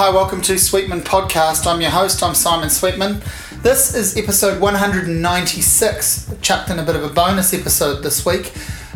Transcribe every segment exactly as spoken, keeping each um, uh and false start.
Hi, welcome to Sweetman Podcast. I'm your host, I'm Simon Sweetman. This is episode one hundred ninety-six, chucked in a bit of a bonus episode this week.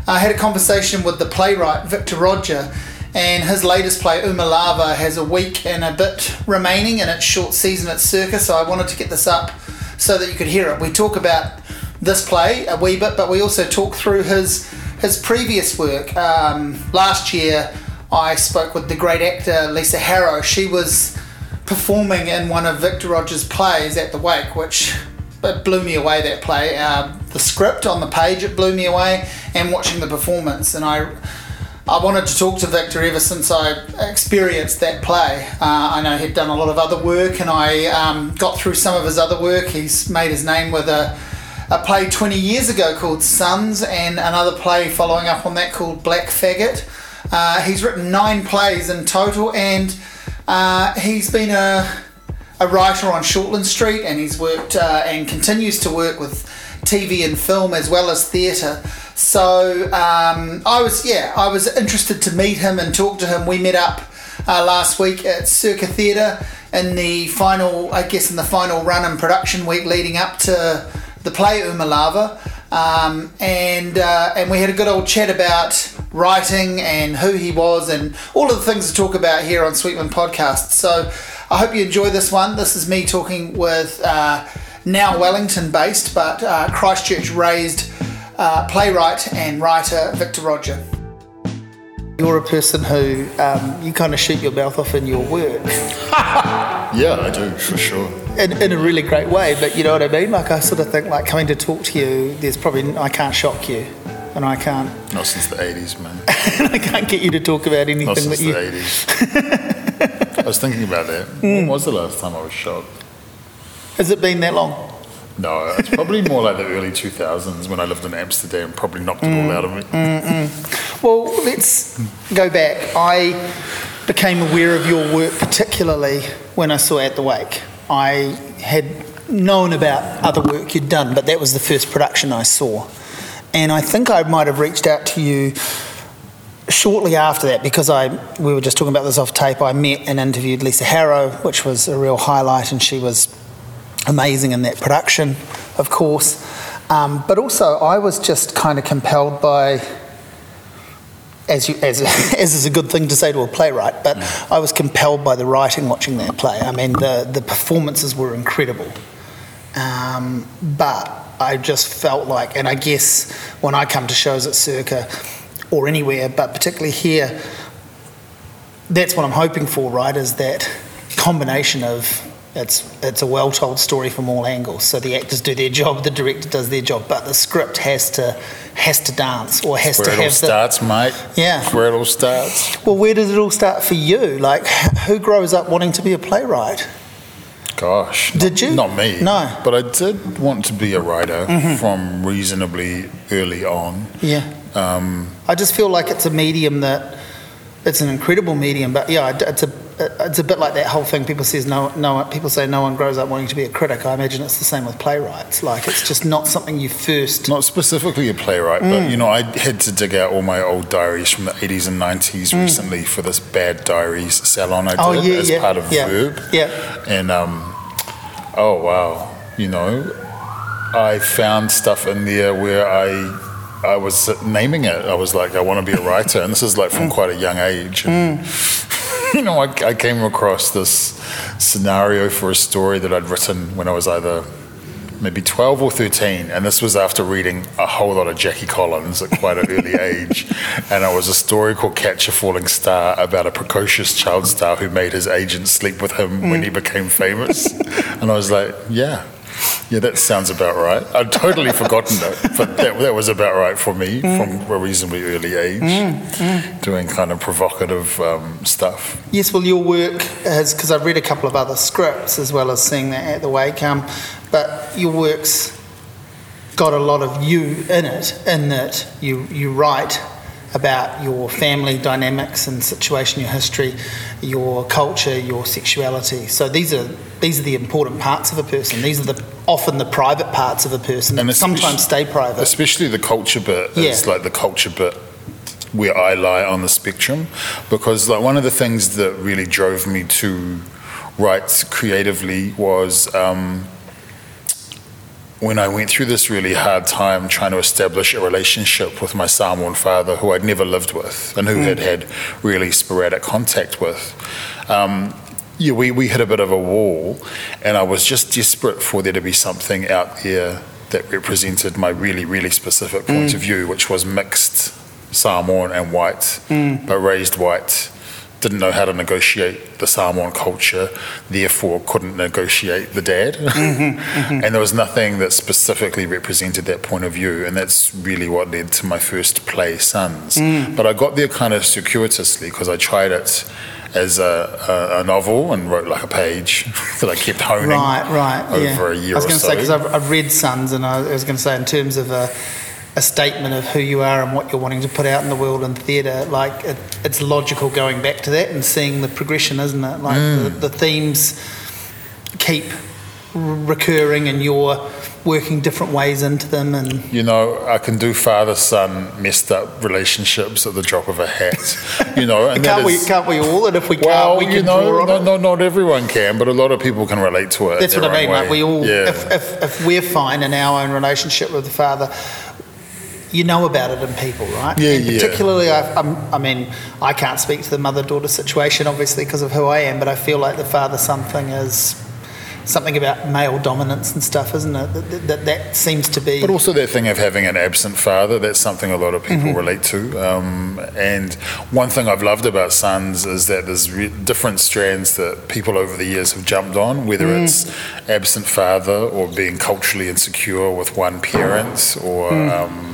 I had a conversation with the playwright Victor Rodger, and his latest play, Uma Lava, has a week and a bit remaining in its short season at Circa, so I wanted to get this up so that you could hear it. We talk about this play a wee bit, but we also talk through his, his previous work. Um, last year, I spoke with the great actor Lisa Harrow. She was performing in one of Victor Rodger's plays, At The Wake, which it blew me away, that play. Uh, the script on the page, it blew me away, and watching the performance. And I I wanted to talk to Victor ever since I experienced that play. Uh, I know he'd done a lot of other work, and I um, got through some of his other work. He's made his name with a, a play twenty years ago called Sons, and another play following up on that called Black Faggot. Uh, he's written nine plays in total, and uh, he's been a, a writer on Shortland Street, and he's worked uh, and continues to work with T V and film as well as theatre. So um, I was, yeah, I was interested to meet him and talk to him. We met up uh, last week at Circa Theatre in the final, I guess, in the final run and production week leading up to the play Uma Lava. Um, and uh, and we had a good old chat about writing and who he was and all of the things to talk about here on Sweetman Podcast. So I hope you enjoy this one. This is me talking with uh, now Wellington-based but uh, Christchurch-raised uh, playwright and writer Victor Rodger. You're a person who um, you kind of shoot your mouth off in your work. Yeah, I do, for sure. In, in a really great way, but you know what I mean? Like, I sort of think, like, coming to talk to you, there's probably, I can't shock you, and I can't... Not since the eighties, man. I can't get you to talk about anything Not since that you... the eighties. I was thinking about that. Mm. When was the last time I was shocked? Has it been that long? No, it's probably more like the early two thousands when I lived in Amsterdam, probably knocked it mm. all out of me. Mm-mm. Well, let's go back. I became aware of your work particularly when I saw At The Wake. I had known about other work you'd done, but that was the first production I saw. And I think I might have reached out to you shortly after that because I we were just talking about this off tape. I met and interviewed Lisa Harrow, which was a real highlight, and she was amazing in that production, of course. Um, but also, I was just kind of compelled by... As, you, as as is a good thing to say to a playwright, but mm. I was compelled by the writing watching that play. I mean, the, the performances were incredible. Um, but I just felt like, and I guess when I come to shows at Circa or anywhere, but particularly here, that's what I'm hoping for, right, is that combination of it's it's a well-told story from all angles. So the actors do their job, the director does their job, but the script has to has to dance or has where to have... Where it all starts, the, mate. Yeah. Where it all starts. Well, where does it all start for you? Like, who grows up wanting to be a playwright? Gosh. Did you? Not me. No. But I did want to be a writer mm-hmm. from reasonably early on. Yeah. Um, I just feel like it's a medium that... It's an incredible medium, but yeah, it's a it's a bit like that whole thing. People says no, no. People say no one grows up wanting to be a critic. I imagine it's the same with playwrights. Like, it's just not something you first. Not specifically a playwright, mm. but you know, I had to dig out all my old diaries from the eighties and nineties mm. recently for this bad diaries salon I did oh, yeah, as yeah, part of yeah, Verb. Yeah. And um, oh wow, you know, I found stuff in there where I. I was naming it. I was like, I want to be a writer, and this is like from mm. quite a young age. And, mm. you know, I, I came across this scenario for a story that I'd written when I was either maybe twelve or thirteen, and this was after reading a whole lot of Jackie Collins at quite an early age. And it was a story called Catch a Falling Star about a precocious child star who made his agent sleep with him mm. when he became famous. And I was like, yeah. Yeah, that sounds about right. I'd totally forgotten it, but that, that was about right for me mm. from a reasonably early age, mm. Mm. doing kind of provocative um, stuff. Yes, well, your work has, because I've read a couple of other scripts as well as seeing that At The Wake, um, but your work's got a lot of you in it, in that you, you write about your family dynamics and situation, your history, your culture, your sexuality. So these are these are the important parts of a person. These are the often the private parts of a person, and that sometimes stay private. Especially the culture bit. Yeah. It's like the culture bit where I lie on the spectrum, because like one of the things that really drove me to write creatively was um, when I went through this really hard time trying to establish a relationship with my Samoan father, who I'd never lived with and who mm. had had really sporadic contact with. Um, yeah, we, we hit a bit of a wall, and I was just desperate for there to be something out there that represented my really, really specific point mm. of view, which was mixed Samoan and white, mm. but raised white. Didn't know how to negotiate the Samoan culture, therefore couldn't negotiate the dad. Mm-hmm, mm-hmm. And there was nothing that specifically represented that point of view, and that's really what led to my first play, Sons. Mm. But I got there kind of circuitously, because I tried it as a, a, a novel and wrote like a page that I kept honing right, right, over yeah. a year or so. I was going to say, because I've, I've read Sons, and I was going to say in terms of a... a statement of who you are and what you're wanting to put out in the world in theatre, like it, it's logical going back to that and seeing the progression, isn't it? Like mm. the, the themes keep recurring and you're working different ways into them. And you know, I can do father-son messed up relationships at the drop of a hat. You know, and can't that is, we can't we all? And if we well, can't, we you can know, draw on no, it. No, not everyone can, but a lot of people can relate to it. That's what I mean. Like we all, yeah. if, if if we're fine in our own relationship with the father, you know about it in people, right? Yeah, and particularly, yeah. I, I'm, I mean, I can't speak to the mother-daughter situation, obviously, because of who I am, but I feel like the father-son thing is something about male dominance and stuff, isn't it? That, that, that seems to be... But also that thing of having an absent father, that's something a lot of people mm-hmm. relate to. Um, and one thing I've loved about Sons is that there's re- different strands that people over the years have jumped on, whether mm. it's absent father or being culturally insecure with one parent or... Mm. Um,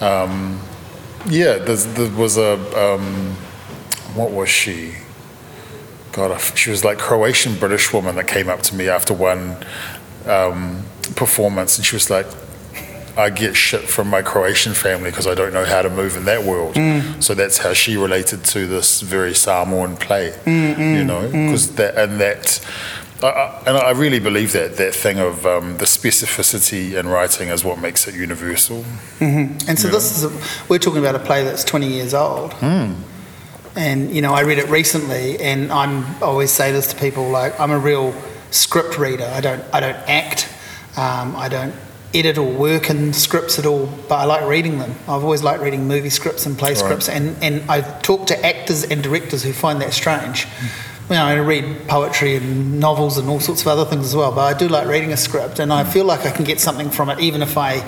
Um, yeah, there was a, um, what was she? God, I, she was like Croatian British woman that came up to me after one um, performance, and she was like, I get shit from my Croatian family because I don't know how to move in that world. Mm. So that's how she related to this very Samoan play, mm, mm, you know, because mm. that and that... I, I, and I really believe that, that thing of um, the specificity in writing is what makes it universal. Mm-hmm. And so you this know? is, a, we're talking about a play that's twenty years old. Mm. And, you know, I read it recently, and I'm, I always say this to people, like, I'm a real script reader. I don't, I don't act, um, I don't edit or work in scripts at all, but I like reading them. I've always liked reading movie scripts and play right. scripts, and, and I talk to actors and directors who find that strange. Mm. You know, I read poetry and novels and all sorts of other things as well, but I do like reading a script, and I feel like I can get something from it even if I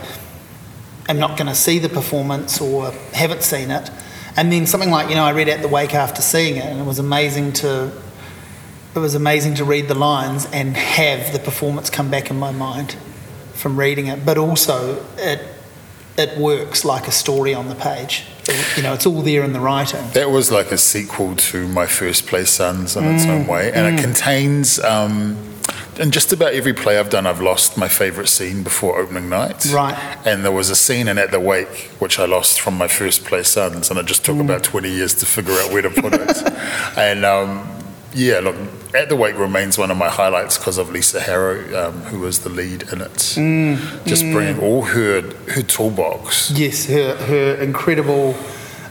am not going to see the performance or haven't seen it. And then something like, you know, I read At The Wake after seeing it, and it was amazing to it was amazing to read the lines and have the performance come back in my mind from reading it, but also it it works like a story on the page. You know, it's all there in the writing. That was like a sequel to my first play, Sons, in mm. its own way. And mm. it contains, um, in just about every play I've done, I've lost my favourite scene before opening night. Right. And there was a scene in At The Wake, which I lost from my first play, Sons, and it just took mm. about twenty years to figure out where to put it. And, um, yeah, look, At The Wake remains one of my highlights because of Lisa Harrow, um, who was the lead in it. Mm, Just mm. bringing all her her toolbox. Yes, her her incredible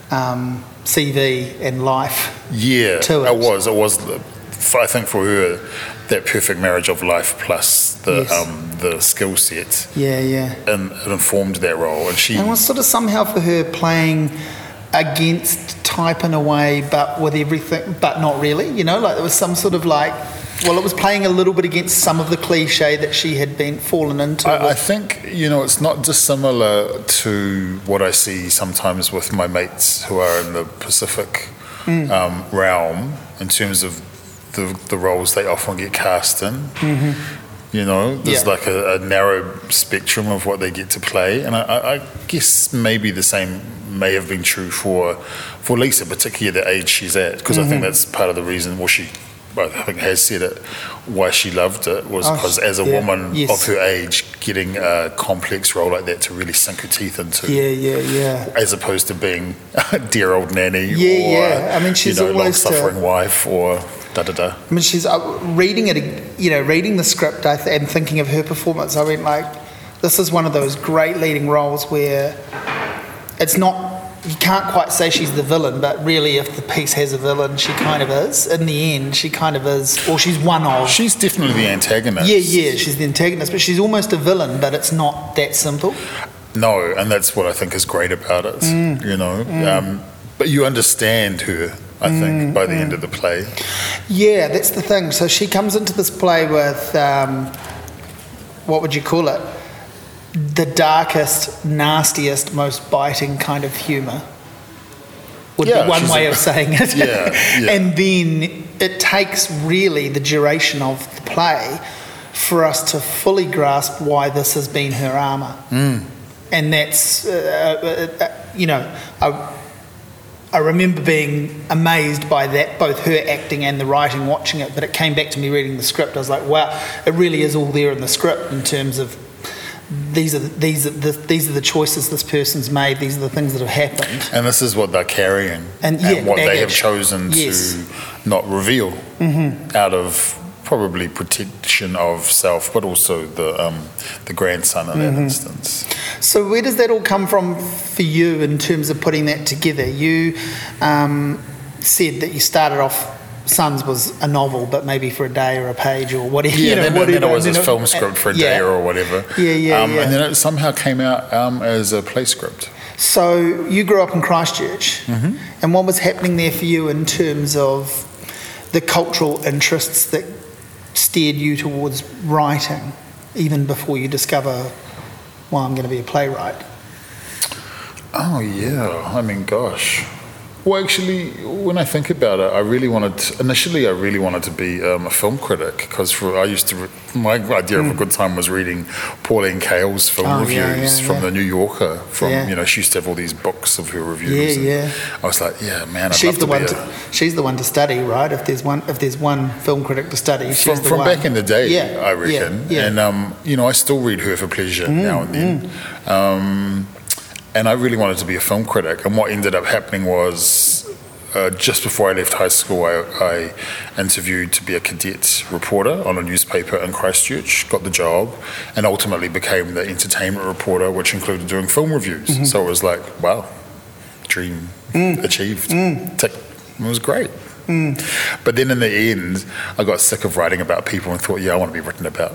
um, C V and life. Yeah, to it. it was it was. I think for her, that perfect marriage of life plus the yes. um, the skill set. Yeah, yeah. And it informed that role, and she. And it was sort of somehow for her playing against type in a way, but with everything, but not really, you know, like there was some sort of like, well, it was playing a little bit against some of the cliche that she had been fallen into. I, I think, you know, it's not dissimilar to what I see sometimes with my mates who are in the Pacific mm. um, realm in terms of the, the roles they often get cast in. Mm-hmm. You know, there's yeah. like a, a narrow spectrum of what they get to play. And I, I guess maybe the same may have been true for for Lisa, particularly the age she's at, because mm-hmm. I think that's part of the reason, well, she I think has said it, why she loved it was because oh, as a yeah. woman yes. of her age, getting a complex role like that to really sink her teeth into. Yeah, yeah, yeah. As opposed to being a dear old nanny yeah, or, yeah. I mean, she's you know, long-suffering to... wife or... Da, da, da. I mean, she's uh, reading it, you know, reading the script I th- and thinking of her performance. I mean, like, this is one of those great leading roles where it's not you can't quite say she's the villain, but really if the piece has a villain, she kind of is. In the end, she kind of is, or she's one of. She's definitely the antagonist. Yeah, yeah, she's the antagonist, but she's almost a villain, but it's not that simple. No, and that's what I think is great about it, mm. you know. Mm. Um, but you understand her, I mm. think, by the mm. end of the play. Yeah, that's the thing. So she comes into this play with, um, what would you call it? The darkest, nastiest, most biting kind of humour would yeah, be one way a, of saying it. Yeah, yeah. And then it takes really the duration of the play for us to fully grasp why this has been her armour. Mm. And that's, uh, uh, uh, you know, I, I remember being amazed by that, both her acting and the writing, watching it, but it came back to me reading the script. I was like, wow, it really is all there in the script in terms of These are these are the these are the choices this person's made. These are the things that have happened, and this is what they're carrying, and, yeah, and what baggage. They have chosen yes. to not reveal, mm-hmm. out of probably protection of self, but also the um, the grandson in mm-hmm. that instance. So, where does that all come from for you in terms of putting that together? You um, said that you started off. Sons was a novel, but maybe for a day or a page or whatever. Yeah, you know, then, whatever. Then it was a film script for a yeah. day or whatever. Yeah, yeah, um, yeah. And then it somehow came out um, as a play script. So you grew up in Christchurch, mm-hmm. and what was happening there for you in terms of the cultural interests that steered you towards writing, even before you discover, well, I'm going to be a playwright? Oh, yeah. I mean, gosh... Well, actually, when I think about it, I really wanted... To, initially, I really wanted to be um, a film critic because I used to... My idea mm. of a good time was reading Pauline Kael's film oh, reviews yeah, yeah, from yeah. The New Yorker. From yeah. You know, she used to have all these books of her reviews. Yeah, yeah. I was like, yeah, man, I'd she's love the to one be to, a... She's the one to study, right? If there's one if there's one film critic to study, she's from, the from one. From back in the day, yeah, I reckon. Yeah, yeah. And, um, you know, I still read her for pleasure mm, now and then. Mm. Um... And I really wanted to be a film critic. And what ended up happening was, uh, just before I left high school, I, I interviewed to be a cadet reporter on a newspaper in Christchurch, got the job, and ultimately became the entertainment reporter, which included doing film reviews. Mm-hmm. So it was like, wow, dream mm. achieved. Mm. It was great. Mm. But then in the end, I got sick of writing about people and thought, yeah, I want to be written about.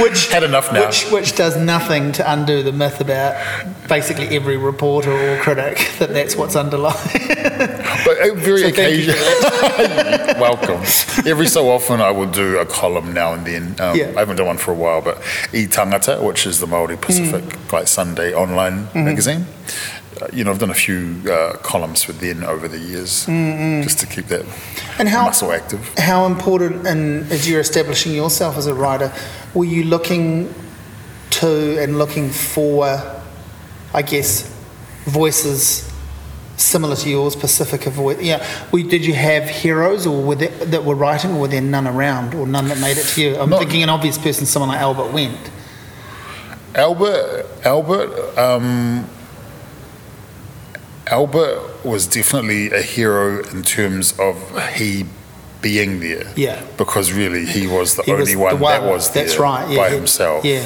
Which had enough now. Which, which does nothing to undo the myth about basically every reporter or critic that that's what's underlying. But very so occasionally, welcome. Every so often, I will do a column now and then. Um, yeah. I haven't done one for a while, but E Tangata, which is the Māori Pacific mm. like Sunday online mm-hmm. magazine. Uh, you know, I've done a few uh, columns with them over the years, mm-hmm. just to keep that and how, muscle active. How important, and as you're establishing yourself as a writer, were you looking to and looking for, I guess, voices similar to yours, Pacifica voice? Yeah, we, did you have heroes, or were there, that were writing, or were there none around, or none that made it to you? I'm Not, thinking an obvious person, someone like Albert Wendt. Albert, Albert. Um, Albert was definitely a hero in terms of he being there. Yeah. Because really he was the he only was one, the one that was there that's right, yeah, by yeah, himself. Yeah.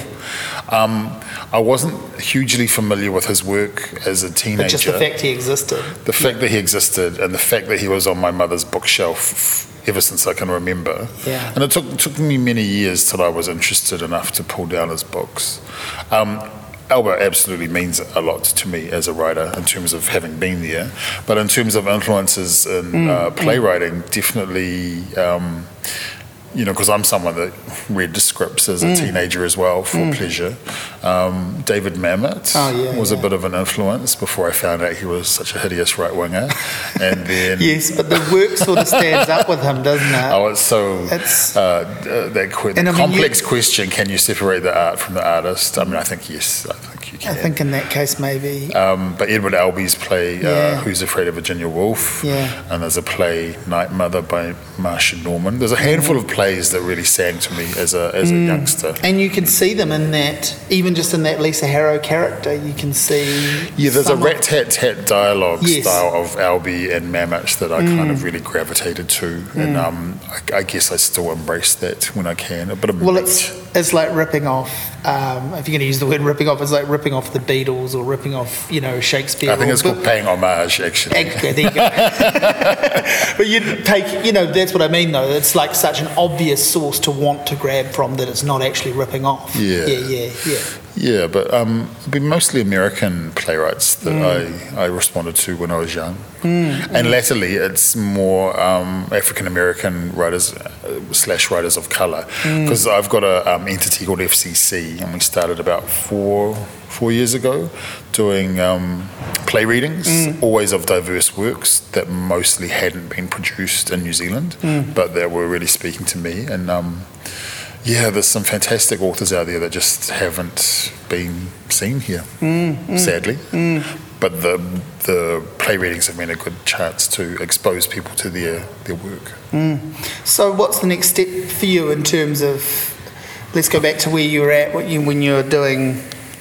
Um, I wasn't hugely familiar with his work as a teenager. But just the fact he existed. The yeah. fact that he existed and the fact that he was on my mother's bookshelf ever since I can remember. Yeah. And it took it took me many years till I was interested enough to pull down his books. Um, Albert absolutely means a lot to me as a writer in terms of having been there, but in terms of influences in mm, uh, playwriting, mm. definitely, um, you know, because I'm someone that read scripts as mm. a teenager as well for mm. pleasure. Um, David Mamet oh, yeah, was yeah. a bit of an influence before I found out he was such a hideous right-winger. And then yes, but the work sort of stands up with him, doesn't it? Oh, it's so... It's, uh, that que- the complex you, question, can you separate the art from the artist? I mean, I think yes, I think you can. I think in that case, maybe. Um, but Edward Albee's play, yeah. uh, Who's Afraid of Virginia Woolf? Yeah. And there's a play, Night Mother by Marsha Norman. There's a handful mm. of plays that really sang to me as a as a mm. youngster, and you can see them in that, even just in that Lisa Harrow character, you can see. Yeah, there's a rat-tat-tat dialogue yes. style of Albie and Mamet that I mm. kind of really gravitated to, mm. and um, I, I guess I still embrace that when I can. A bit of well, it's it's like ripping off, um, if you're going to use the word ripping off, it's like ripping off the Beatles or ripping off, you know, Shakespeare. I think it's called paying homage, actually. Okay, there you go. But you'd take, you know, that's what I mean, though. It's like such an obvious source to want to grab from that it's not actually ripping off. Yeah. Yeah, yeah, yeah. Yeah, but um, it'd be mostly American playwrights that mm. I, I responded to when I was young. Mm, and mm. latterly, it's more um, African-American writers uh, slash writers of colour. Because mm. I've got an um, entity called F C C, and we started about four four years ago doing um, play readings, mm. always of diverse works that mostly hadn't been produced in New Zealand, mm. but that were really speaking to me. And um, yeah, there's some fantastic authors out there that just haven't been seen here, mm, mm, sadly. Mm. But the the play readings have been a good chance to expose people to their, their work. Mm. So what's the next step for you in terms of, let's go back to where you were at what you, when you were doing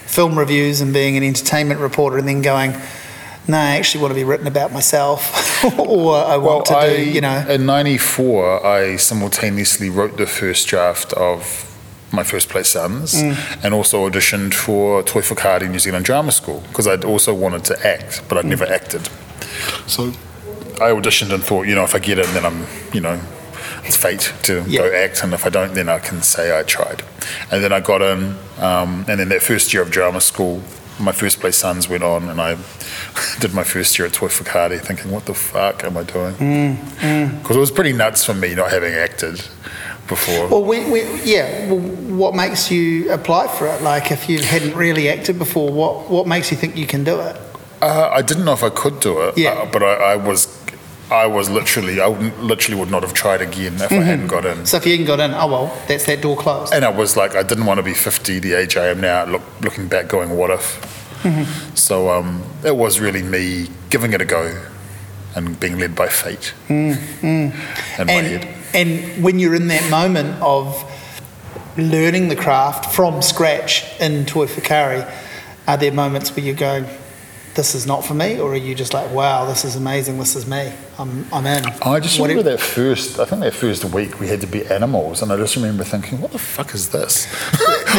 film reviews and being an entertainment reporter and then going, no, I actually want to be written about myself, or I want well, to I, do, you know. In ninety-four, I simultaneously wrote the first draft of my first play, Sons, mm. and also auditioned for Toi Whakaari New Zealand Drama School, because I'd also wanted to act, but I'd mm. never acted. So I auditioned and thought, you know, if I get it, then I'm, you know, it's fate to yeah. go act, and if I don't, then I can say I tried. And then I got in, um, and then that first year of drama school, my first play, Sons, went on, and I did my first year at Toi Whakaari thinking, what the fuck am I doing? Because mm, mm. it was pretty nuts for me not having acted before. Well, we, we, yeah, well, what makes you apply for it? Like, if you hadn't really acted before, what, what makes you think you can do it? Uh, I didn't know if I could do it, yeah. uh, but I, I was... I was literally, I would, literally would not have tried again if mm-hmm. I hadn't got in. So if you hadn't got in, oh well, that's that door closed. And I was like, I didn't want to be fifty, the age I am now, look, looking back going, what if? Mm-hmm. So um, it was really me giving it a go and being led by fate mm-hmm. in and, my head. And when you're in that moment of learning the craft from scratch in Toi Whakaari, are there moments where you're going, this is not for me, or are you just like, wow, this is amazing, this is me, I'm I'm in? I just Whatever. remember that first, I think that first week we had to be animals, and I just remember thinking, what the fuck is this?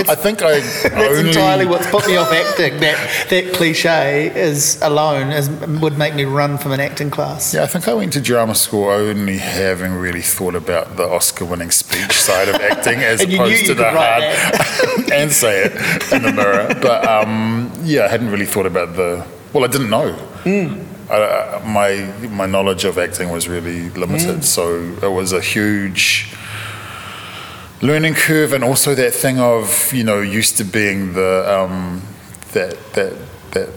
I think I That's only... entirely what's put me off acting, that that cliche is alone, is, would make me run from an acting class. Yeah, I think I went to drama school only having really thought about the Oscar-winning speech side of acting as opposed to the hard... and say it in the mirror. But um, yeah, I hadn't really thought about the... Well, I didn't know. Mm. I, my my knowledge of acting was really limited, mm. so it was a huge learning curve, and also that thing of, you know, used to being the um, that that that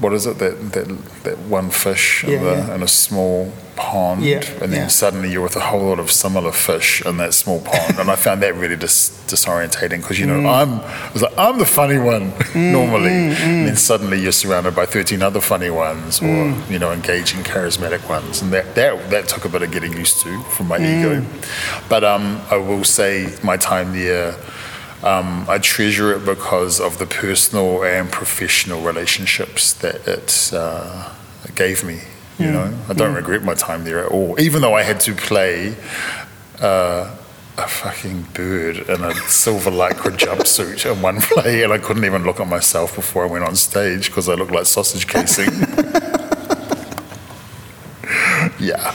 what is it that that, that one fish yeah, in, the, yeah. in a small pond, yeah, and then yeah. suddenly you're with a whole lot of similar fish in that small pond, and I found that really dis- disorientating because, you know, mm. I'm I was like, I'm the funny one mm, normally, mm, mm. and then suddenly you're surrounded by thirteen other funny ones, or mm. you know, engaging, charismatic ones, and that, that that took a bit of getting used to from my mm. ego. But um, I will say my time there, um, I treasure it because of the personal and professional relationships that it uh, gave me. You know, I don't mm. regret my time there at all. Even though I had to play uh, a fucking bird in a silver lycra jumpsuit in one play, and I couldn't even look at myself before I went on stage because I looked like sausage casing. Yeah,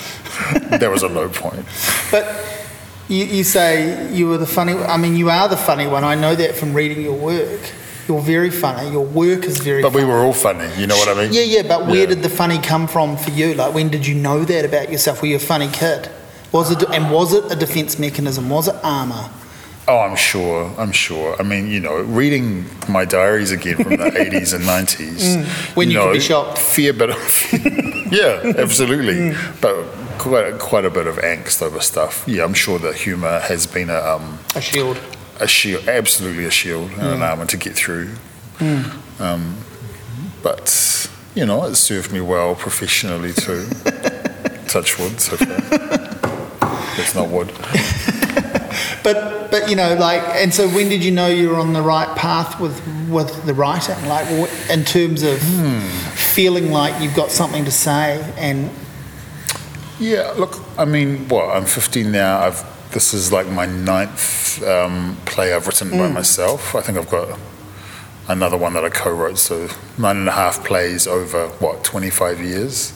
that was a low point. But you, you say you were the funny. I mean, you are the funny one. I know that from reading your work. You're very funny. Your work is very funny. But we were all funny, you know what I mean? Yeah, yeah, but where yeah. did the funny come from for you? Like, when did you know that about yourself? Were you a funny kid? Was it, and was it a defence mechanism? Was it armour? Oh, I'm sure, I'm sure. I mean, you know, reading my diaries again from the eighties and nineties. Mm, when you, you know, could be shocked. Fair bit of... yeah, absolutely. Mm. But... Quite, quite a bit of angst over stuff. Yeah, I'm sure that humour has been a... Um, a shield. A shield, absolutely a shield and mm. an armour to get through. Mm. Um, but, you know, it served me well professionally too. Touch wood, so far. It's not wood. but, but, you know, like... And so when did you know you were on the right path with, with the writing? Like, in terms of mm. feeling like you've got something to say and... Yeah, look, I mean, what, I'm fifteen now, I've this is like my ninth um, play I've written mm. by myself. I think I've got another one that I co-wrote, so nine and a half plays over, what, twenty-five years?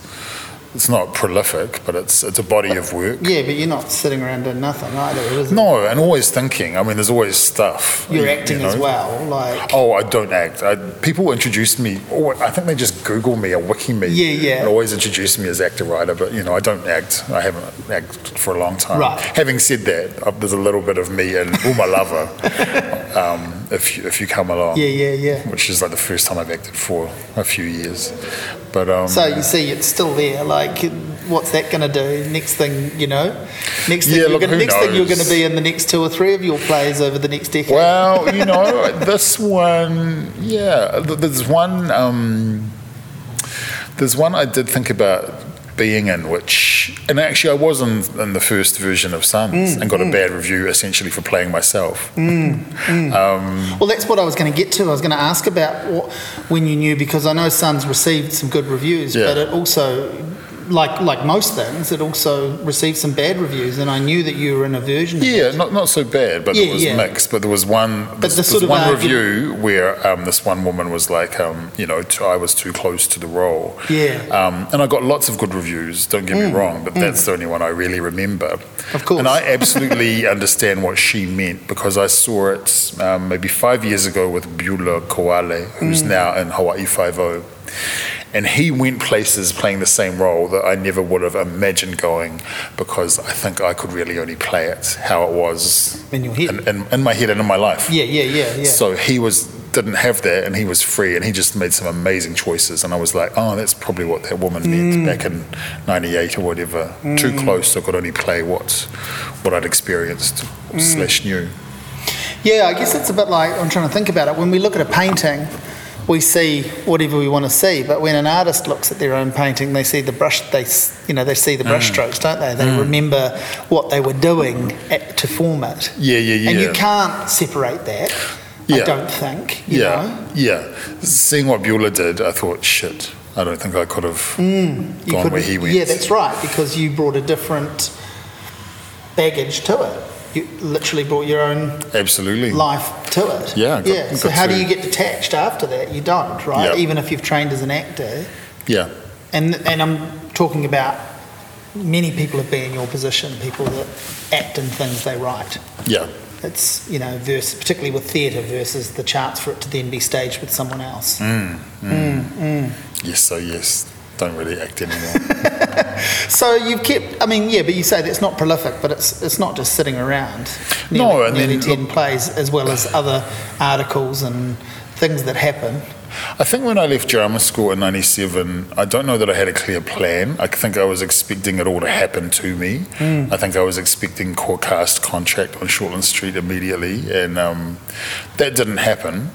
It's not prolific, but it's it's a body but, of work. Yeah, but you're not sitting around doing nothing either, is it? No, and always thinking. I mean, there's always stuff. You're and, acting you know. as well, like... Oh, I don't act. I, people introduce me, or I think they just Google me or Wiki me. Yeah, yeah. And always introduce me as actor-writer, but, you know, I don't act. I haven't acted for a long time. Right. Having said that, uh, there's a little bit of me in Uma Lava, um, if, you, if you come along. Yeah, yeah, yeah. Which is like the first time I've acted for a few years. But, um, so you see, it's still there. Like, what's that going to do? Next thing, you know, next thing, yeah, you're look, gonna, next thing you're going to be in the next two or three of your plays over the next decade. Well, you know, this one, yeah, there's one, um, there's one I did think about being in, which, and actually I was in, in the first version of Sons mm, and got mm. a bad review essentially for playing myself. Mm, mm. um, well, that's what I was going to get to. I was going to ask about what, when you knew, because I know Sons received some good reviews, yeah. but it also, like like most things, it also received some bad reviews, and I knew that you were in a version. Yeah, not not so bad, but yeah, it was yeah. mixed. But there was one, but this, the sort of one review where um, this one woman was like, um, you know, t- I was too close to the role. Yeah. Um, and I got lots of good reviews. Don't get mm. me wrong, but mm. that's the only one I really remember. Of course. And I absolutely understand what she meant, because I saw it um, maybe five years ago with Beulah Koale, who's mm. now in Hawaii Five-O. And he went places playing the same role that I never would have imagined going, because I think I could really only play it how it was in your head, in, in, in my head and in my life. Yeah, yeah, yeah, yeah. So he was didn't have that, and he was free, and he just made some amazing choices. And I was like, oh, that's probably what that woman meant mm. back in ninety-eight or whatever. Mm. Too close, I could only play what what I'd experienced mm. slash knew. Yeah, I guess it's a bit like, I'm trying to think about it, when we look at a painting, we see whatever we want to see, but when an artist looks at their own painting, they see the brush. They, you know, they see the mm. brushstrokes, don't they? They mm. remember what they were doing at, to form it. Yeah, yeah, yeah. And you can't separate that. Yeah. I don't think. You yeah, know? yeah. Seeing what Beulah did, I thought, shit, I don't think I could have mm. gone where he went. Yeah, that's right, because you brought a different baggage to it. You literally brought your own absolutely life to it. Yeah. Got, yeah. So how to... do you get detached after that? You don't, right? Yep. Even if you've trained as an actor. Yeah. And and I'm talking about many people have been in your position, people that act in things they write. Yeah. It's, you know, verse, particularly with theatre, versus the chance for it to then be staged with someone else. Mm. Mm. Mm, mm. Yes, so yes. Don't really act anymore. So you've kept, I mean, yeah, but you say that's not prolific, but it's it's not just sitting around. Nearly, no, and nearly then, ten look, plays, as well as other articles and things that happen. I think when I left drama school in ninety-seven, I don't know that I had a clear plan. I think I was expecting it all to happen to me. Mm. I think I was expecting core cast contract on Shortland Street immediately, and um, that didn't happen.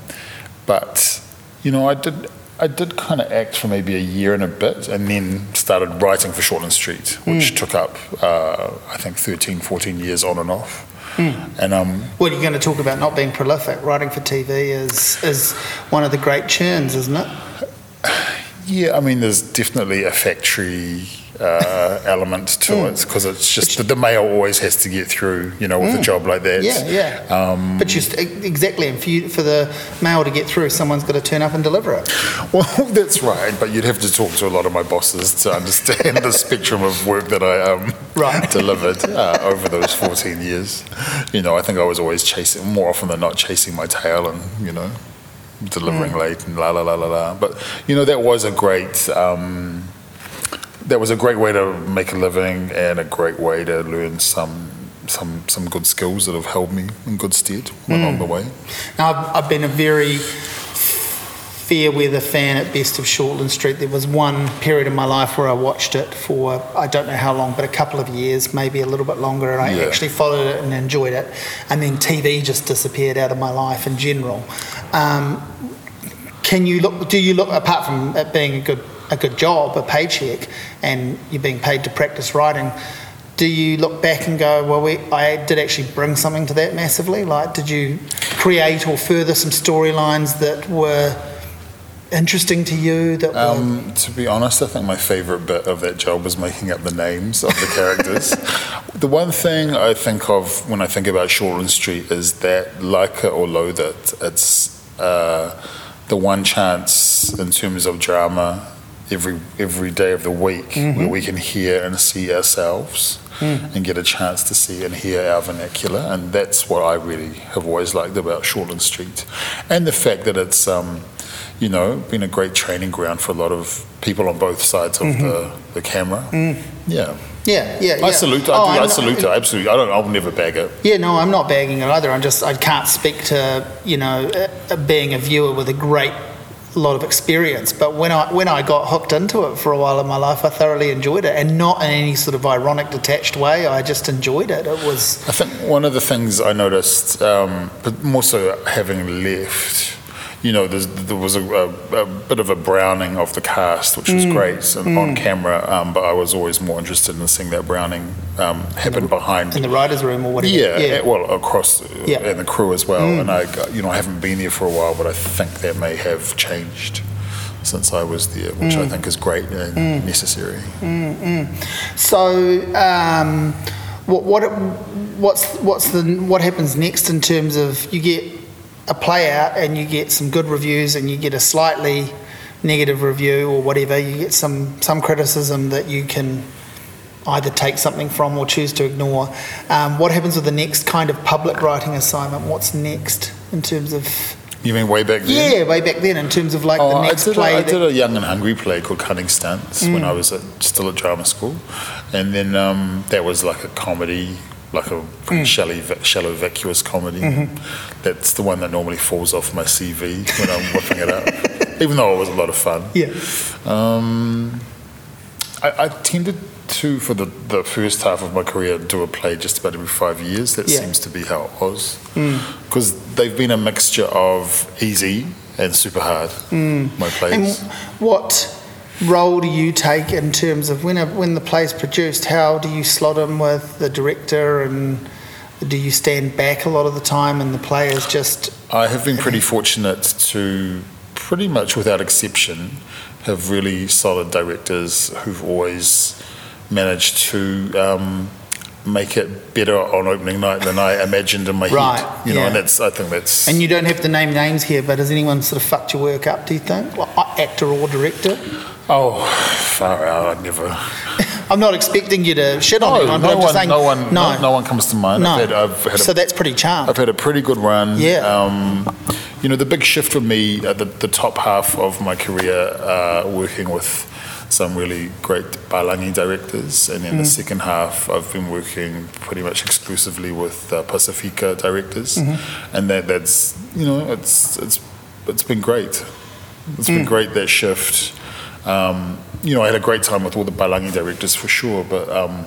But, you know, I did... I did kind of act for maybe a year and a bit, and then started writing for Shortland Street, which mm. took up, uh, I think, thirteen, fourteen years on and off. Mm. And um, well, you're going to talk about not being prolific. Writing for T V is is one of the great churns, isn't it? Yeah, I mean, there's definitely a factory uh, element to mm. it, because it's just the, the mail always has to get through, you know, with mm. a job like that. Yeah, yeah. Um, but just exactly, and for, you, for the mail to get through, someone's got to turn up and deliver it. Well, that's right, but you'd have to talk to a lot of my bosses to understand the spectrum of work that I um, right. delivered uh, over those fourteen years. You know, I think I was always chasing, more often than not, chasing my tail and, you know, delivering mm. late and la la la la la. But, you know, that was a great um, that was a great way to make a living, and a great way to learn some some some good skills that have held me in good stead mm. along the way. Now, I've, I've been a very fair weather fan at best of Shortland Street. There was one period in my life where I watched it for, I don't know how long, but a couple of years, maybe a little bit longer, and I yeah. actually followed it and enjoyed it. And then T V just disappeared out of my life in general. Um, can you look, do you look, apart from it being a good a good job, a paycheck, and you're being paid to practice writing, do you look back and go, well, we, I did actually bring something to that massively? Like, did you create or further some storylines that were interesting to you? That um, were... To be honest, I think my favourite bit of that job was making up the names of the characters. The one thing I think of when I think about Shortland Street is that, like it or loathe it, it's uh, the one chance in terms of drama every every day of the week, mm-hmm. where we can hear and see ourselves, mm. and get a chance to see and hear our vernacular, and that's what I really have always liked about Shortland Street, and the fact that it's um, you know, been a great training ground for a lot of people on both sides of mm-hmm. the, the camera. Mm. Yeah. Yeah, yeah, yeah. I salute. I, oh, do, I not, salute it. Absolutely. I don't. I'll never bag it. Yeah, no, I'm not bagging it either. I'm just. I can't speak to, you know, being a viewer with a great lot of experience. But when I when I got hooked into it for a while in my life, I thoroughly enjoyed it, and not in any sort of ironic, detached way. I just enjoyed it. It was. I think one of the things I noticed, um, but more so having left. You know, there was a, a, a bit of a browning of the cast, which was mm. great mm. on camera, um, but I was always more interested in seeing that browning um, happen in the, behind... In the writer's room or whatever. Yeah, yeah. well, across, yeah. and the crew as well. Mm. And, I, you know, I haven't been there for a while, but I think that may have changed since I was there, which mm. I think is great and mm. necessary. Mm-mm. So... Um, what what what's what's the what happens next in terms of you get... a play out and you get some good reviews and you get a slightly negative review or whatever, you get some some criticism that you can either take something from or choose to ignore. Um, what happens with the next kind of public writing assignment? What's next in terms of... You mean way back then? Yeah, way back then in terms of like oh, the next I did play. A, I did a Young and Hungry play called Cutting Stunts mm. when I was at, still at drama school, and then um, that was like a comedy... like a pretty mm. shallow, shallow, vacuous comedy. Mm-hmm. That's the one that normally falls off my C V when I'm whipping it up, even though it was a lot of fun. Yeah. Um, I, I tended to, for the, the first half of my career, do a play just about every five years. That yeah. seems to be how it was. Because mm. they've been a mixture of easy and super hard, mm. my plays. And what... role do you take in terms of when a, when the play's produced? How do you slot in with the director, and do you stand back a lot of the time and the play is just... I have been pretty fortunate to, pretty much without exception, have really solid directors who've always managed to um, make it better on opening night than I imagined in my right, head. You know, yeah. and that's I think that's... And you don't have to name names here, but has anyone sort of fucked your work up, do you think? Well, actor or director? Oh, far out, I'd never... I'm not expecting you to shit on no, anyone, but no I'm just one, saying... No one, no. No, no one comes to mind. No. I've had, I've had so a, that's pretty charmed. I've had a pretty good run. Yeah. Um, you know, the big shift for me, uh, the, the top half of my career, uh, working with some really great Balangi directors, and then mm. the second half I've been working pretty much exclusively with uh, Pacifica directors, mm-hmm. and that that's, you know, it's it's it's been great. It's mm. been great, that shift. Um, you know, I had a great time with all the Balangi directors for sure, but um,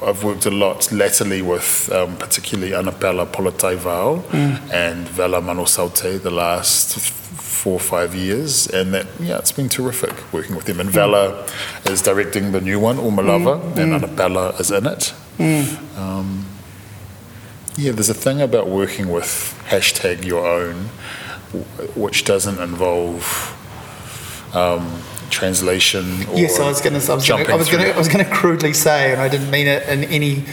I've worked a lot latterly with um, particularly Anapela Polataivao mm. and Vela Mano Saute the last four or five years, and that, yeah, it's been terrific working with them. And mm. Vela is directing the new one, Uma Lava, mm. and mm. Anapela is in it. Mm. Um, yeah, there's a thing about working with hashtag your own, which doesn't involve... Um, translation or yes, I was going to I was going I was going to crudely say, and I didn't mean it in any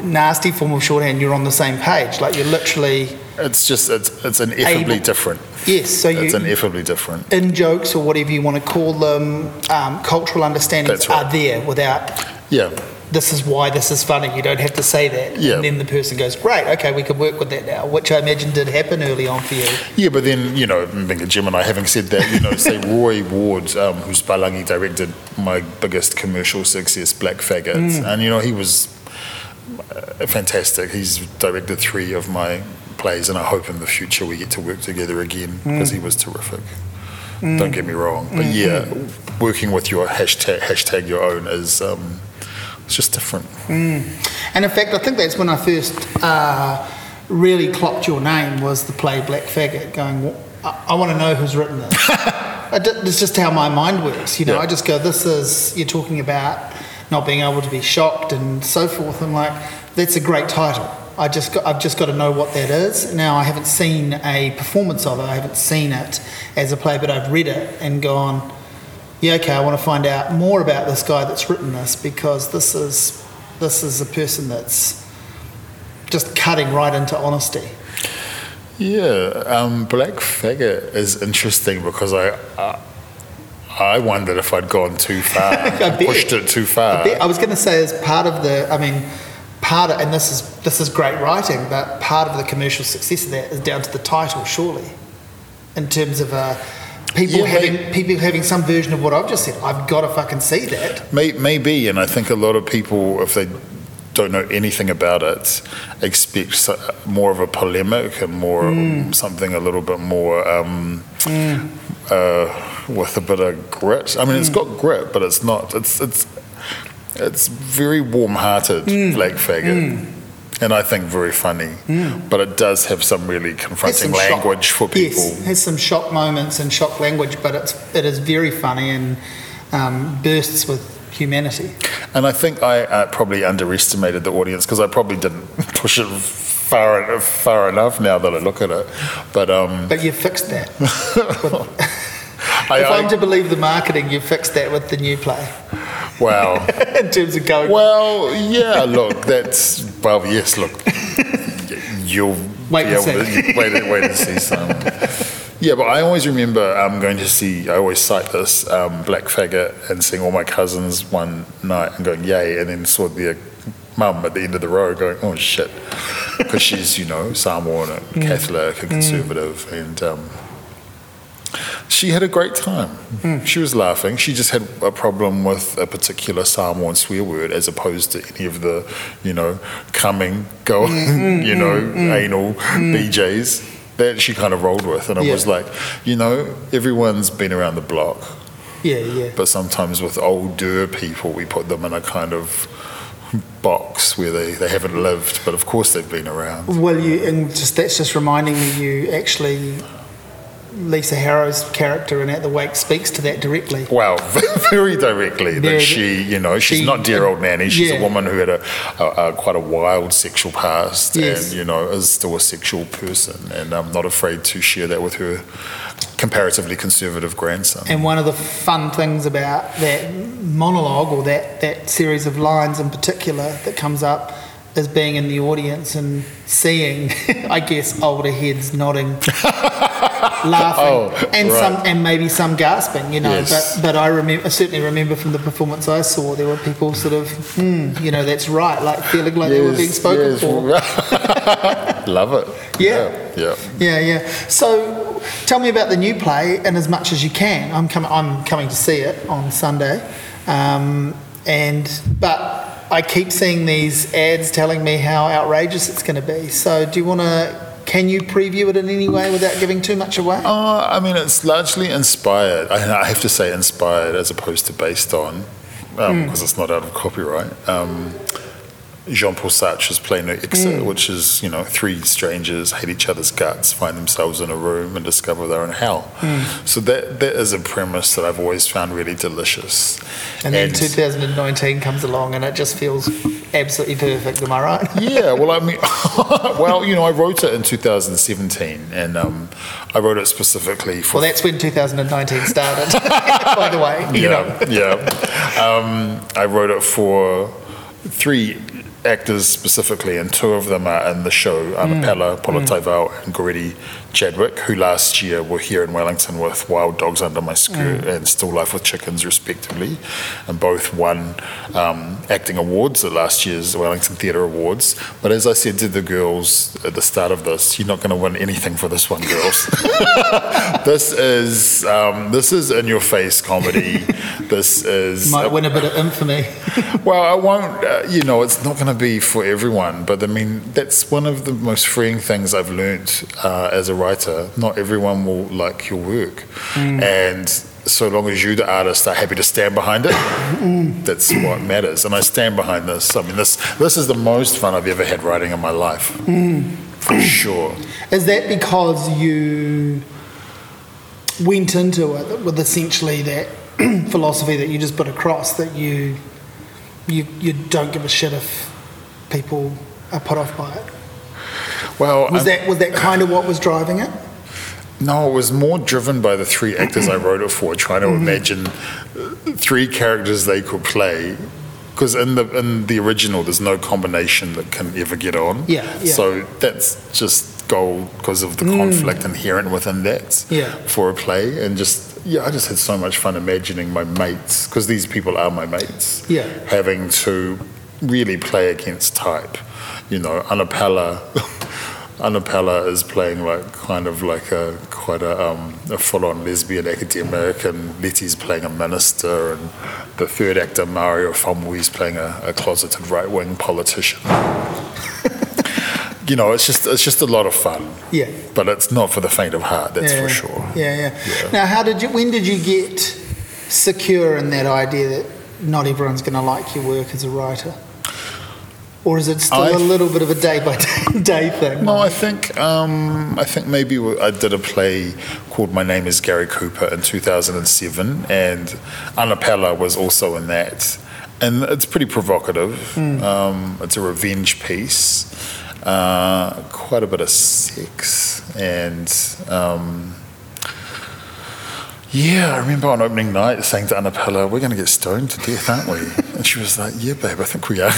nasty form of shorthand, you're on the same page, like you're literally... It's just, it's it's ineffably able, different. Yes, so you... It's ineffably different. In jokes or whatever you want to call them, um, cultural understandings right. are there without... Yeah. This is why this is funny, you don't have to say that. Yeah. And then the person goes, great, okay, we can work with that now, which I imagine did happen early on for you. Yeah, but then, you know, being a Gemini, having said that, you know, say Roy Ward, um, who's Balangi, directed my biggest commercial success, Black Faggot, mm. and, you know, he was fantastic. He's directed three of my plays, and I hope in the future we get to work together again, because mm. he was terrific. Mm. Don't get me wrong. But, mm-hmm. yeah, working with your hashtag, hashtag your own is... Um, it's just different. Mm. And in fact, I think that's when I first uh, really clocked your name, was the play Black Faggot, going, I, I want to know who's written this. I d- it's just how my mind works, you know. Yeah. I just go, this is, you're talking about not being able to be shocked and so forth. I'm like, that's a great title. I just got, I've just got to know what that is. Now, I haven't seen a performance of it. I haven't seen it as a play, but I've read it and gone, yeah, okay, I want to find out more about this guy that's written this, because this is this is a person that's just cutting right into honesty. Yeah, um, Black Faggot is interesting because I... I I wondered if I'd gone too far, I pushed it too far. I, I was going to say, as part of the, I mean, part of, and this is this is great writing, but part of the commercial success of that is down to the title, surely, in terms of uh, people yeah, having may, people having some version of what I've just said. I've got to fucking see that. May, maybe, and I think a lot of people, if they don't know anything about it, expect more of a polemic and more mm. something a little bit more. Um, mm. Uh, with a bit of grit. I mean, mm. it's got grit, but it's not. It's it's it's very warm-hearted, mm. Black Faggot, mm. and I think very funny. Mm. But it does have some really confronting some language shock. For people. Yes, it has some shock moments and shock language, but it's it is very funny and um, bursts with humanity. And I think I uh, probably underestimated the audience because I probably didn't push it far far enough. Now that I look at it, but um, but you fixed that. with- I, if I'm I, to believe the marketing, you fixed that with the new play. Wow. In terms of going... Well, yeah, look, that's... Well, yes, look, you'll... Wait and see. To, wait, wait and see some. Yeah, but I always remember um, going to see... I always cite this, um, Black Faggot, and seeing all my cousins one night and going, yay, and then saw their mum at the end of the row going, oh, shit. Because she's, you know, Samoan and mm. Catholic and conservative mm. and... Um, she had a great time. Mm. She was laughing. She just had a problem with a particular Samoan swear word as opposed to any of the, you know, coming, going, mm, mm, you know, mm, anal mm. B Js that she kind of rolled with. And I yeah. was like, you know, everyone's been around the block. Yeah, yeah. But sometimes with older people, we put them in a kind of box where they, they haven't lived, but of course they've been around. Well, you and just that's just reminding me you actually... Lisa Harrow's character in At The Wake speaks to that directly. Wow, very directly. That yeah, she, you know, she's she, not dear old nanny. She's yeah. a woman who had a, a, a quite a wild sexual past, yes. and you know, is still a sexual person. And I'm not afraid to share that with her comparatively conservative grandson. And one of the fun things about that monologue or that that series of lines in particular that comes up is being in the audience and seeing, I guess, older heads nodding. Laughing oh, and right. some and maybe some gasping, you know. Yes. But but I remember I certainly remember from the performance I saw, there were people sort of, mm, you know, that's right, like feeling like yes, they were being spoken yes. for. Love it. Yeah. yeah, yeah, yeah, yeah. So tell me about the new play, and as much as you can. I'm coming. I'm coming to see it on Sunday, um, and but I keep seeing these ads telling me how outrageous it's going to be. So do you want to? Can you preview it in any way without giving too much away? Oh, I mean, it's largely inspired. I have to say inspired as opposed to based on, because um, mm. it's not out of copyright. Um, Jean-Paul Sartre's play No Exit, mm. which is, you know, three strangers hate each other's guts, find themselves in a room and discover they're in hell. Mm. So that that is a premise that I've always found really delicious. And then and two thousand nineteen comes along and it just feels absolutely perfect, am I right? Yeah, well, I mean, well, you know, I wrote it in two thousand seventeen and um, I wrote it specifically for... Well, that's when two thousand nineteen started, by the way, you yeah, know. yeah, um, I wrote it for three... actors specifically, and two of them are in the show, Anapela Polataivao mm. and Goretti Chadwick, who last year were here in Wellington with Wild Dogs Under My Skirt mm. and Still Life with Chickens, respectively, and both won um, acting awards at last year's Wellington Theatre Awards. But as I said to the girls at the start of this, you're not going to win anything for this one, girls. This is um, this is in-your-face comedy. This is... Might a, win a bit of infamy. Well, I won't... Uh, you know, it's not going to be for everyone, but I mean that's one of the most freeing things I've learnt uh, as a writer. Not everyone will like your work, mm. and so long as you, the artist, are happy to stand behind it, mm. that's what matters. And I stand behind this. I mean, this this is the most fun I've ever had writing in my life, mm. for sure. Is that because you went into it with essentially that philosophy that you just put across, that you You you don't give a shit if people are put off by it? Well, was um, that was that kind of what was driving it? No, it was more driven by the three actors I wrote it for, trying to mm-hmm. imagine three characters they could play. Because in the in the original, there's no combination that can ever get on. Yeah. yeah. So that's just gold because of the mm. conflict inherent within that yeah. for a play. And just, yeah, I just had so much fun imagining my mates, because these people are my mates, yeah. having to really play against type. You know, Anapela... Anapela is playing like kind of like a quite a, um, a full-on lesbian academic, and Letty's playing a minister, and the third actor Mario Fomui is playing a, a closeted right-wing politician. You know, it's just it's just a lot of fun. Yeah. But it's not for the faint of heart, that's yeah, for sure. Yeah, yeah, yeah. Now, how did you? When did you get secure in that idea that not everyone's going to like your work as a writer? Or is it still I've, a little bit of a day-by-day day thing? No, I think um, I think maybe I did a play called My Name is Gary Cooper in two thousand seven, and Anapela was also in that. And it's pretty provocative. Mm. Um, it's a revenge piece. Uh, quite a bit of sex. And... Um, Yeah, I remember on opening night saying to Anapela, we're going to get stoned to death, aren't we? And she was like, yeah, babe, I think we are.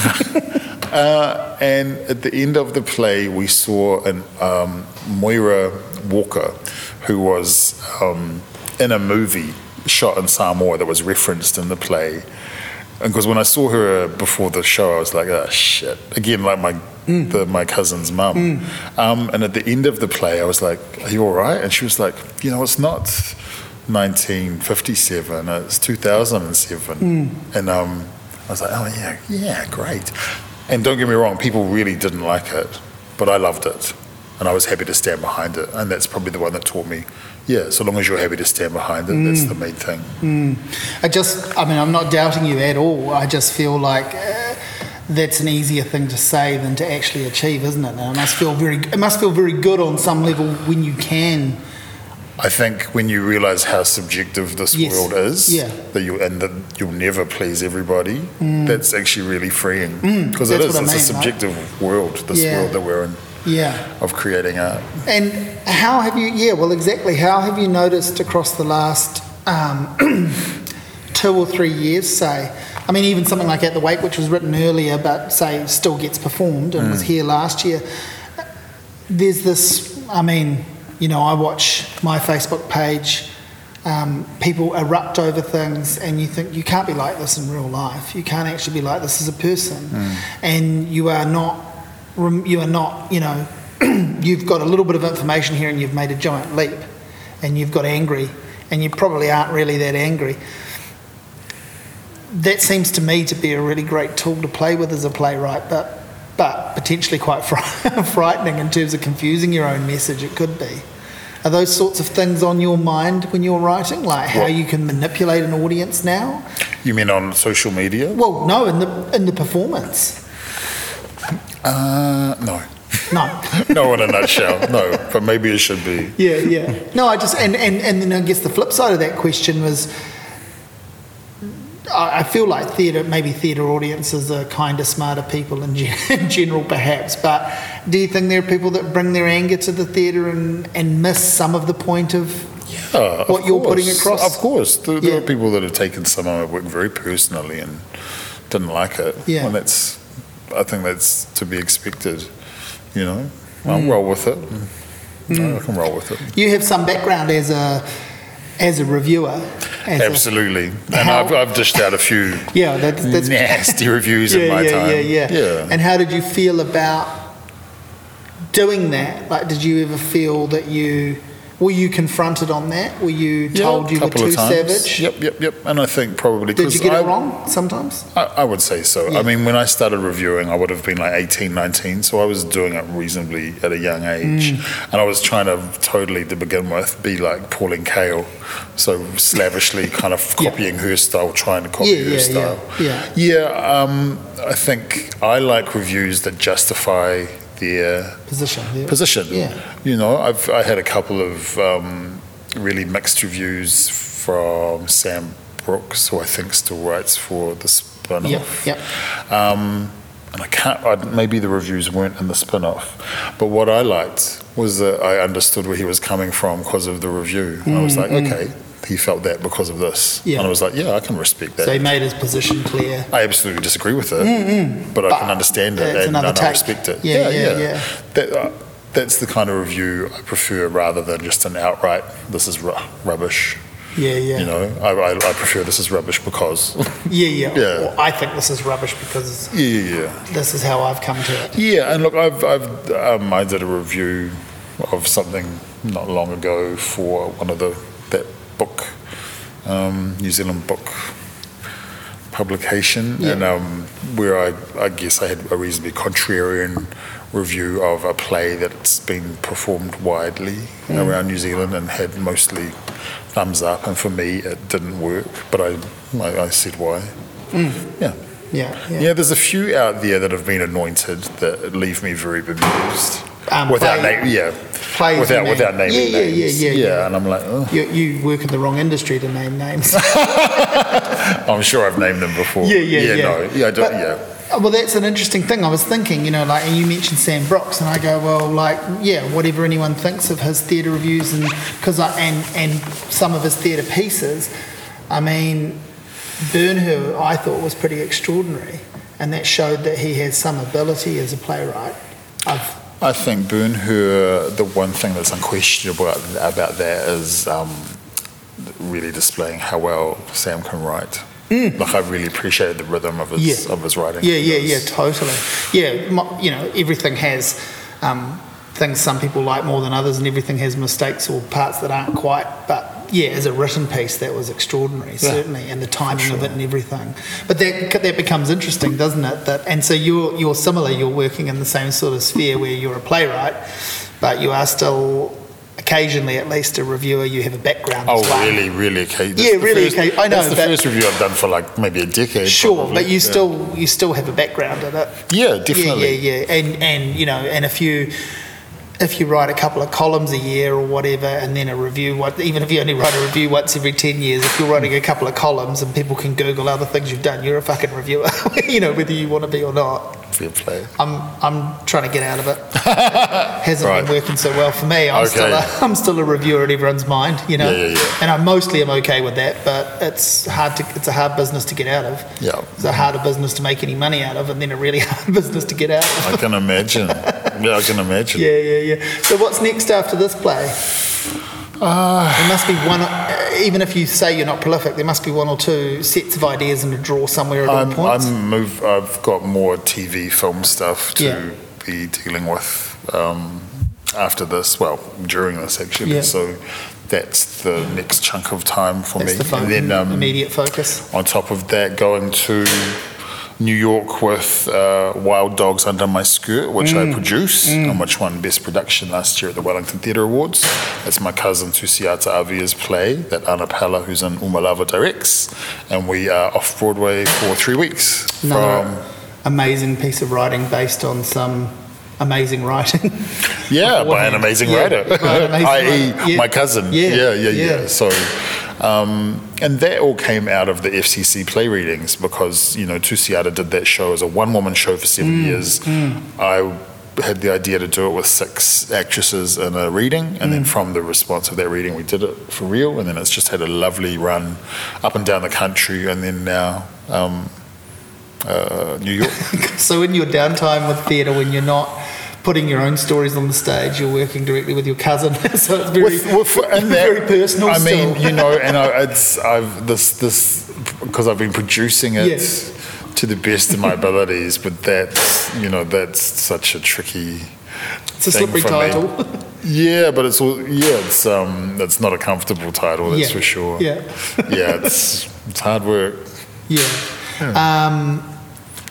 uh, and at the end of the play, we saw an, um, Moira Walker, who was um, in a movie shot in Samoa that was referenced in the play. And because when I saw her before the show, I was like, oh, shit. Again, like my mm. the, my cousin's mum. Mm. Um, and at the end of the play, I was like, are you all right? And she was like, you know, it's not... nineteen fifty-seven, it's two thousand seven. Mm. And um, I was like, oh, yeah, yeah, great. And don't get me wrong, people really didn't like it, but I loved it. And I was happy to stand behind it. And that's probably the one that taught me, yeah, so long as you're happy to stand behind it, mm. that's the main thing. Mm. I just, I mean, I'm not doubting you at all. I just feel like... Uh, that's an easier thing to say than to actually achieve, isn't it? And it must feel very, it must feel very good on some level when you can... I think when you realise how subjective this yes. world is, yeah. that you and that you'll never please everybody, mm. that's actually really freeing. Because mm, it is, it's mean, a subjective right? world, this yeah. world that we're in, yeah. of creating art. And how have you, yeah, well, exactly, how have you noticed across the last um, two or three years, say, I mean, even something like At The Wake, which was written earlier, but, say, still gets performed and mm. was here last year, there's this, I mean... You know, I watch my Facebook page, um, people erupt over things, and you think, you can't be like this in real life. You can't actually be like this as a person. Mm. And you are not, you are not, you know, you've got a little bit of information here and you've made a giant leap and you've got angry and you probably aren't really that angry. That seems to me to be a really great tool to play with as a playwright, but... but potentially quite fr- frightening in terms of confusing your own message, it could be. Are those sorts of things on your mind when you're writing? Like how what? you can manipulate an audience now? You mean on social media? Well, no, in the in the performance. Uh, no. No. No, in a nutshell, no. But maybe it should be. Yeah, yeah. No, I just... And, and, and then I guess the flip side of that question was... I feel like theatre, maybe theatre audiences are kind of smarter people in, gen- in general perhaps, but do you think there are people that bring their anger to the theatre and, and miss some of the point of yeah, what of you're course. putting across? Of course. There, there yeah. are people that have taken some of my work very personally and didn't like it. Yeah. Well, that's, I think that's to be expected, you know. I'll mm. roll with it. Mm. I can roll with it. You have some background as a... As a reviewer, as absolutely, a, and I've, I've dished out a few yeah, that's, that's nasty reviews yeah, in my yeah, time. Yeah, yeah, yeah. And how did you feel about doing that? Like, did you ever feel that you were you confronted on that? Were you told yeah, you were too savage? Yep, yep, yep. And I think probably did you get I, it wrong sometimes? I, I would say so. Yeah. I mean, when I started reviewing, I would have been like eighteen, nineteen, so I was doing it reasonably at a young age, mm. and I was trying to totally, to begin with, be like Pauline Kael. So slavishly kind of copying yeah. her style, trying to copy yeah, her yeah, style. Yeah, yeah. yeah um, I think I like reviews that justify their position. Yeah. Position. Yeah. You know, I've I had a couple of um, really mixed reviews from Sam Brooks, who I think still writes for The Spin-Off. Yeah, yeah. Um, and I can't, I, maybe the reviews weren't in the spin-off, but what I liked was that I understood where he was coming from because of the review. Mm, I was like, mm. okay, he felt that because of this. Yeah. And I was like, yeah, I can respect that. So he made his position clear. I absolutely disagree with it, mm, mm. but I but can understand it and I respect it. Yeah, yeah, yeah. yeah. That, uh, that's the kind of review I prefer rather than just an outright, this is r- rubbish. Yeah, yeah. You know, I, I, I prefer this is rubbish because. yeah, yeah. yeah. Well, I think this is rubbish because. Yeah, yeah, yeah. This is how I've come to it. Yeah, and look, I've I've um, I did a review of something not long ago for one of the that book, um, New Zealand book publication, yeah. and um, where I I guess I had a reasonably contrarian review of a play that's been performed widely mm. around New Zealand and had mostly thumbs up, and for me it didn't work, but I I, I said why. Mm. Yeah. yeah. Yeah. Yeah, there's a few out there that have been anointed that leave me very bemused. Um, without play, name, yeah. Plays without name. without naming yeah, yeah, names. Yeah, yeah, yeah, yeah. And I'm like, oh. You, you work in the wrong industry to name names. I'm sure I've named them before. Yeah, yeah, yeah. yeah. No, yeah, I don't, but, yeah. Well, that's an interesting thing. I was thinking, you know, like, and you mentioned Sam Brooks, and I go, well, like, yeah, whatever anyone thinks of his theatre reviews and because and and some of his theatre pieces, I mean, Ben-Hur I thought was pretty extraordinary, and that showed that he has some ability as a playwright. I've I think Ben-Hur, the one thing that's unquestionable about that is um, really displaying how well Sam can write. Mm. Like I really appreciated the rhythm of his yeah. of his writing. Yeah, yeah, yeah, totally. Yeah, my, you know, everything has um, things some people like more than others, and everything has mistakes or parts that aren't quite. But yeah, as a written piece, that was extraordinary, yeah. certainly, and the timing sure. of it and everything. But that that becomes interesting, doesn't it? That and so you're you're similar. You're working in the same sort of sphere where you're a playwright, but you are still. Occasionally, at least, a reviewer, you have a background oh, as well. Oh, really, really? Okay. Yeah, really, first, okay. I know. That's the first review I've done for, like, maybe a decade. Sure, probably. But you yeah. still you still have a background in it. Yeah, definitely. Yeah, yeah, yeah. And, and you know, and if you... if you write a couple of columns a year or whatever, and then a review, even if you only write a review once every ten years, if you're writing a couple of columns and people can Google other things you've done, you're a fucking reviewer, you know, whether you want to be or not. Fair play. I'm I'm trying to get out of it. It hasn't right. been working so well for me. I'm, okay. still a, I'm still a reviewer in everyone's mind, you know. Yeah, yeah, yeah. And I mostly am okay with that, but it's hard to. It's a hard business to get out of. Yeah. It's a harder business to make any money out of, and then a really hard business to get out of. I can imagine. Yeah, I can imagine. Yeah, yeah, yeah. Yeah. So what's next after this play? Uh, there must be one, even if you say you're not prolific, there must be one or two sets of ideas in a drawer somewhere at I'm, all points. I'm move, I've got more T V film stuff to yeah. be dealing with um, after this, well, during this actually. Yeah. So that's the next chunk of time for that's me. The fun, and then um, immediate focus. On top of that, going to New York with uh, Wild Dogs Under My Skirt, which mm. I produce, mm. and which won Best Production last year at the Wellington Theatre Awards. It's my cousin Tusiata Avia's play that Anapela, who's in Uma Lava, directs, and we are off Broadway for three weeks. Another from amazing piece of writing based on some amazing writing. Yeah, by an amazing yeah, writer, that is yeah. my cousin. Yeah, yeah, yeah. yeah. yeah. So. Um, and that all came out of the F C C play readings because, you know, Tusiata did that show as a one-woman show for seven mm, years. Mm. I had the idea to do it with six actresses in a reading, and mm. then from the response of that reading, we did it for real, and then it's just had a lovely run up and down the country, and then now um, uh, New York. So in your downtime with theatre, when you're not putting your own stories on the stage, you're working directly with your cousin, so it's very, with, with, and that, very personal. I mean, still. you know, and I, it's I've this this because I've been producing it yes. to the best of my abilities, but that's you know that's such a tricky. It's a thing slippery for title. Me. Yeah, but it's all yeah. It's um, it's not a comfortable title, that's yeah. for sure. Yeah, yeah, it's it's hard work. Yeah. yeah. Um.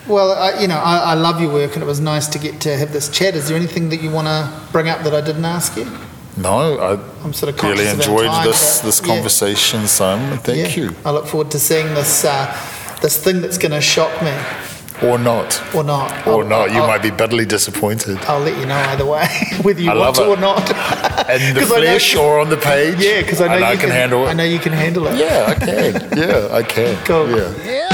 Well, I, you know, I, I love your work, and it was nice to get to have this chat. Is there anything that you want to bring up that I didn't ask you? No, I I'm sort of really enjoyed time, this, this conversation, yeah. Simon. Thank yeah. you. I look forward to seeing this uh, this thing that's going to shock me. Or not. Or not. Or I'll, not. You I'll, might be bitterly disappointed. I'll let you know either way, whether you I want to it. or not. In the flesh know, or on the page? Yeah, because I know I you I can, can handle it. I know you can handle it. Yeah, I can. Yeah, I can. Cool. Yeah. yeah.